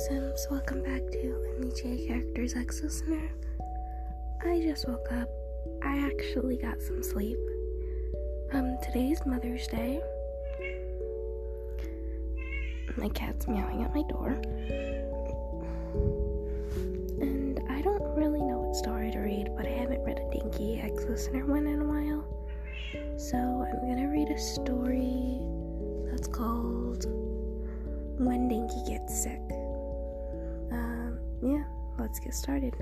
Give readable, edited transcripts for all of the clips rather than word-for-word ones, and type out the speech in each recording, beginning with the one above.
Sims, welcome back to MDJ Characters X Listener. I just woke up. I actually got some sleep. Today's Mother's Day. My cat's meowing at my door. And I don't really know what story to read, but I haven't read a Dinky X Listener one in a while. So I'm gonna read a story that's called When Dinky Gets Sick. Yeah, let's get started.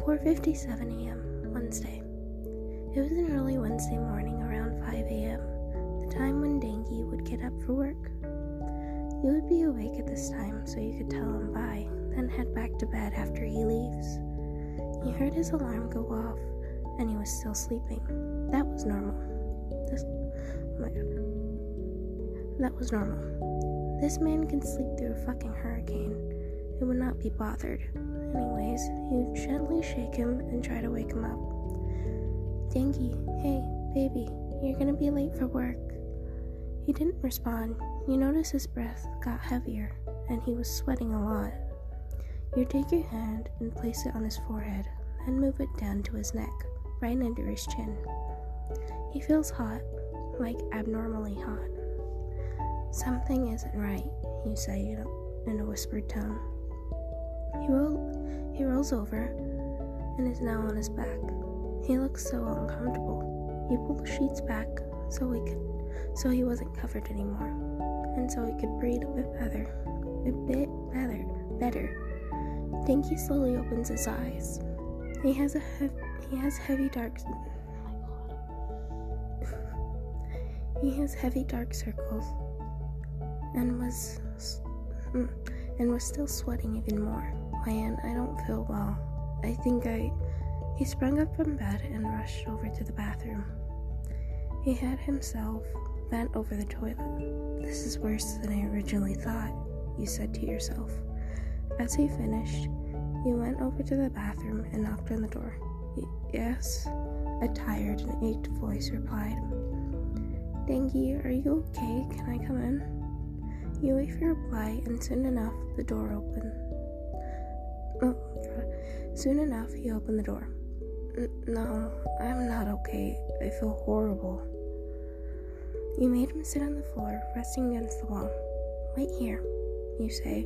4:57 a.m. Wednesday. It was an early Wednesday morning around 5 a.m., the time when Dinky would get up for work. He would be awake at this time so you could tell him bye, then head back to bed after he leaves. You heard his alarm go off, and he was still sleeping. That was normal. This man can sleep through a fucking hurricane. It would not be bothered. Anyways, he would gently shake him and try to wake him up. Dinky, hey, baby, you're gonna be late for work. He didn't respond. You noticed his breath got heavier, and he was sweating a lot. You take your hand and place it on his forehead, then move it down to his neck, right under his chin. He feels hot, like abnormally hot. Something isn't right, you say in a whispered tone. He rolls over and is now on his back. He looks so uncomfortable. He pulled the sheets back so he wasn't covered anymore, and so he could breathe a bit better. Dinky slowly opens his eyes. He has heavy dark circles, and was still sweating even more. Man, I don't feel well. He sprung up from bed and rushed over to the bathroom. He had himself bent over the toilet. This is worse than I originally thought, you said to yourself. As he finished, you went over to the bathroom and knocked on the door. Yes? A tired and ached voice replied. Dinky, are you okay? Can I come in? You wait for a reply, and soon enough, he opened the door. No, I'm not okay. I feel horrible. You made him sit on the floor, resting against the wall. Wait here, you say.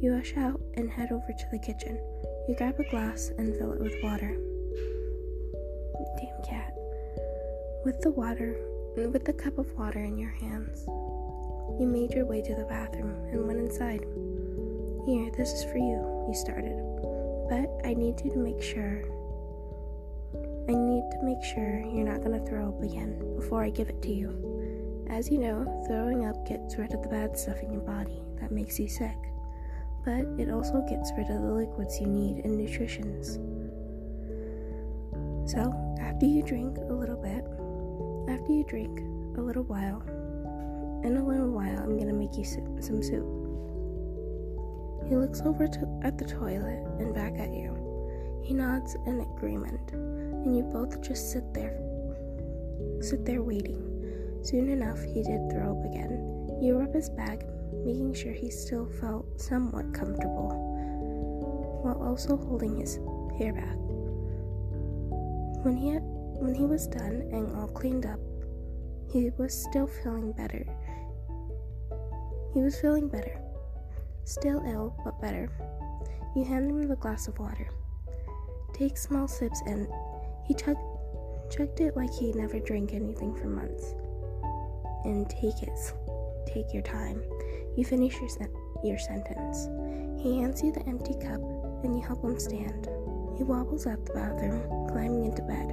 You rush out and head over to the kitchen. You grab a glass and fill it with water. Damn cat. With the cup of water in your hands, you made your way to the bathroom and went inside. Here, this is for you, you started. But I need to make sure you're not going to throw up again before I give it to you. As you know, throwing up gets rid of the bad stuff in your body that makes you sick. But it also gets rid of the liquids you need and nutritions. So, after you drink a little while, I'm going to make you some soup. He looks over at the toilet and back at you. He nods in agreement, and you both just sit there waiting. Soon enough, he did throw up again. You rub his back, making sure he still felt somewhat comfortable, while also holding his hair back. When he was done and all cleaned up, he was still feeling better. Still ill, but better. You hand him the glass of water. Take small sips, and he chugged it like he never drank anything for months. And take your time. You finish your sentence. He hands you the empty cup, and you help him stand. He wobbles out the bathroom, climbing into bed.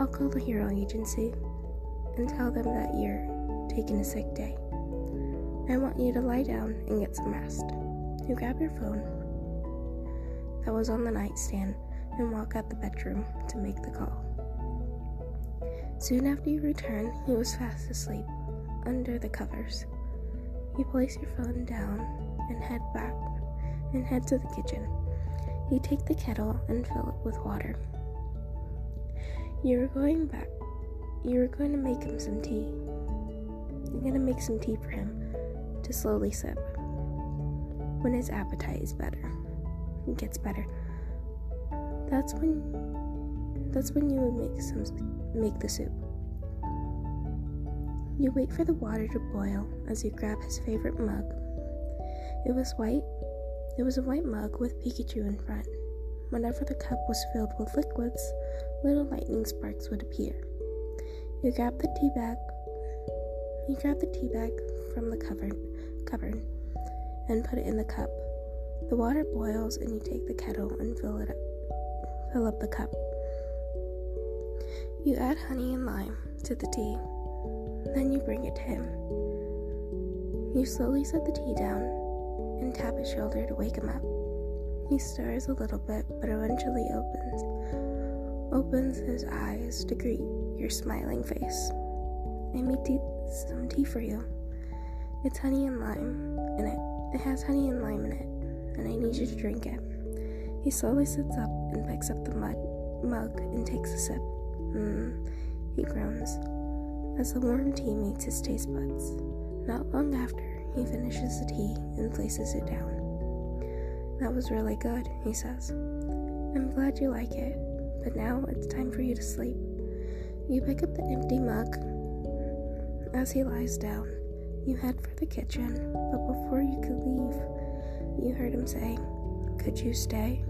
I'll call the Hero Agency and tell them that you're taking a sick day. I want you to lie down and get some rest. You grab your phone that was on the nightstand and walk out the bedroom to make the call. Soon after you return, he was fast asleep, under the covers. You place your phone down and head to the kitchen. You take the kettle and fill it with water. You were going to make him some tea. You're going to make some tea for him to slowly sip. when his appetite is better, it gets better. That's when you would make the soup. You wait for the water to boil as you grab his favorite mug. It was white. It was a white mug with Pikachu in front. Whenever the cup was filled with liquids, little lightning sparks would appear. You grab the tea bag. You grab the tea bag from the cupboard and put it in the cup. The water boils, and you take the kettle and fill up the cup. You add honey and lime to the tea. Then you bring it to him. You slowly set the tea down and tap his shoulder to wake him up. He stirs a little bit, but eventually opens his eyes to greet your smiling face. I made some tea for you. It's honey and lime in it. It has honey and lime in it, and I need you to drink it. He slowly sits up and picks up the mug and takes a sip. He groans, as the warm tea meets his taste buds. Not long after, he finishes the tea and places it down. That was really good, he says. I'm glad you like it, but now it's time for you to sleep. You pick up the empty mug. As he lies down, you head for the kitchen, but before you could leave, you heard him say, "Could you stay?"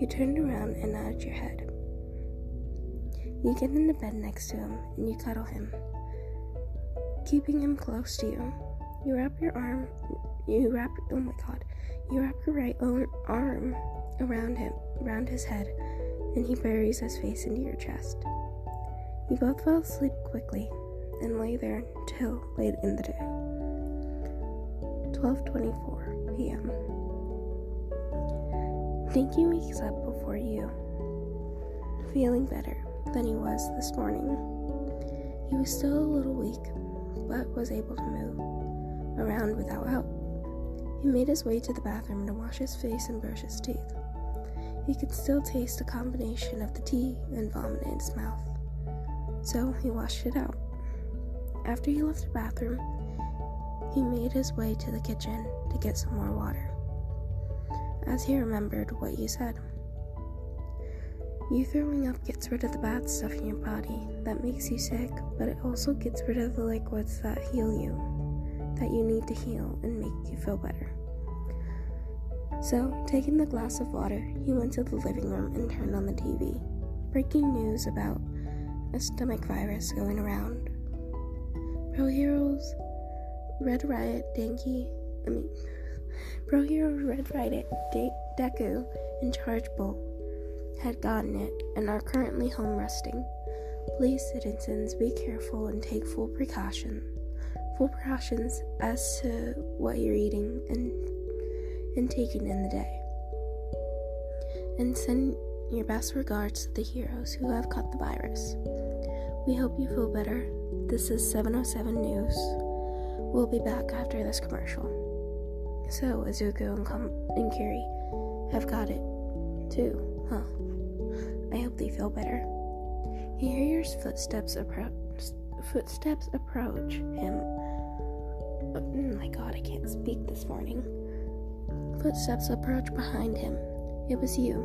You turned around and nodded your head. You get into bed next to him and you cuddle him, keeping him close to you. You wrap your right arm around his head, and he buries his face into your chest. You both fell asleep quickly and lay there till late in the day. 12:24 p.m. Dinky wakes up before you, feeling better than he was this morning. He was still a little weak, but was able to move around without help. He made his way to the bathroom to wash his face and brush his teeth. He could still taste a combination of the tea and vomit in his mouth, so he washed it out. After he left the bathroom, he made his way to the kitchen to get some more water, as he remembered what you said. You throwing up gets rid of the bad stuff in your body that makes you sick, but it also gets rid of the liquids that heal you, that you need to heal and make you feel better. So, taking the glass of water, you went to the living room and turned on the TV. Breaking news about a stomach virus going around. Pro Heroes Red Riot, Deku, and Charge Bull had gotten it and are currently home resting. Please, citizens, be careful and take full precautions as to what you're eating and taking in the day. And send your best regards to the heroes who have caught the virus. We hope you feel better. This is 707 News. We'll be back after this commercial. So, Izuku and Kiri have got it too. Huh. I hope they feel better. You hear your footsteps approach him. Oh my god, I can't speak this morning. Footsteps approach behind him. It was you.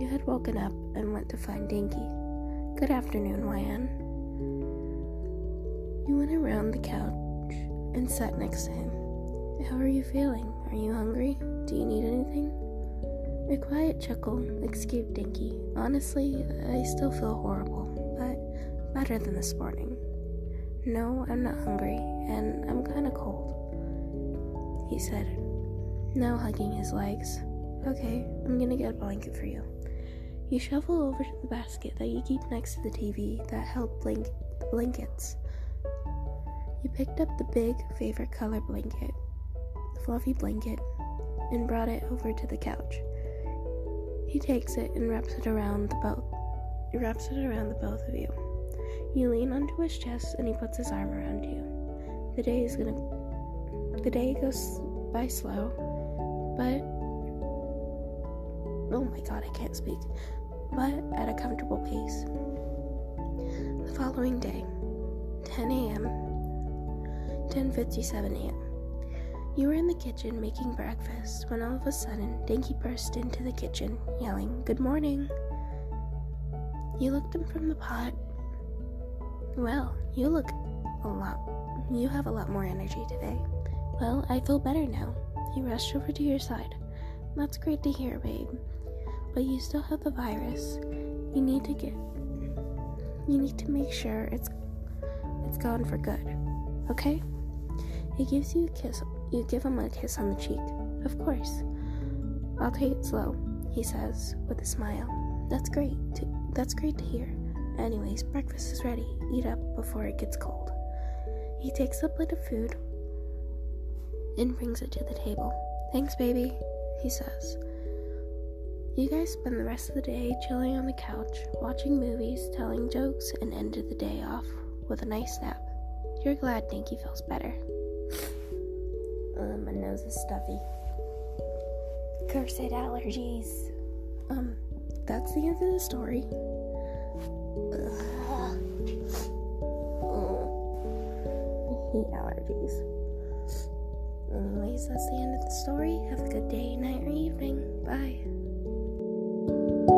You had woken up and went to find Dinky. Good afternoon, YN. You went around the couch and sat next to him. How are you feeling? Are you hungry? Do you need anything? A quiet chuckle escaped Dinky. Honestly, I still feel horrible, but better than this morning. No, I'm not hungry, and I'm kinda cold, he said, now hugging his legs. Okay, I'm gonna get a blanket for you. You shuffle over to the basket that you keep next to the TV that held blankets. You picked up the big favorite color blanket, fluffy blanket, and brought it over to the couch. He takes it and wraps it around the both of you. You lean onto his chest and he puts his arm around you. The day goes by slow, but oh my god, I can't speak. But at a comfortable pace. The following day, 10 a.m., 10:57 a.m. You were in the kitchen making breakfast when all of a sudden, Deku burst into the kitchen, yelling, "Good morning!" You looked him from the pot. "Well, you look a lot. You have a lot more energy today." "Well, I feel better now." He rushed over to your side. "That's great to hear, babe. But you still have the virus. You need to make sure it's gone for good. Okay?" He gives you a kiss. You give him a kiss on the cheek. "Of course. I'll take it slow," he says with a smile. That's great to hear. Anyways, breakfast is ready. Eat up before it gets cold." He takes a plate of food and brings it to the table. "Thanks, baby," he says. You guys spend the rest of the day chilling on the couch, watching movies, telling jokes, and ended the day off with a nice nap. You're glad Deku feels better. My nose is stuffy. Cursed allergies. That's the end of the story. Ugh. I hate allergies. Anyways, that's the end of the story. Have a good day, night, or evening. Bye.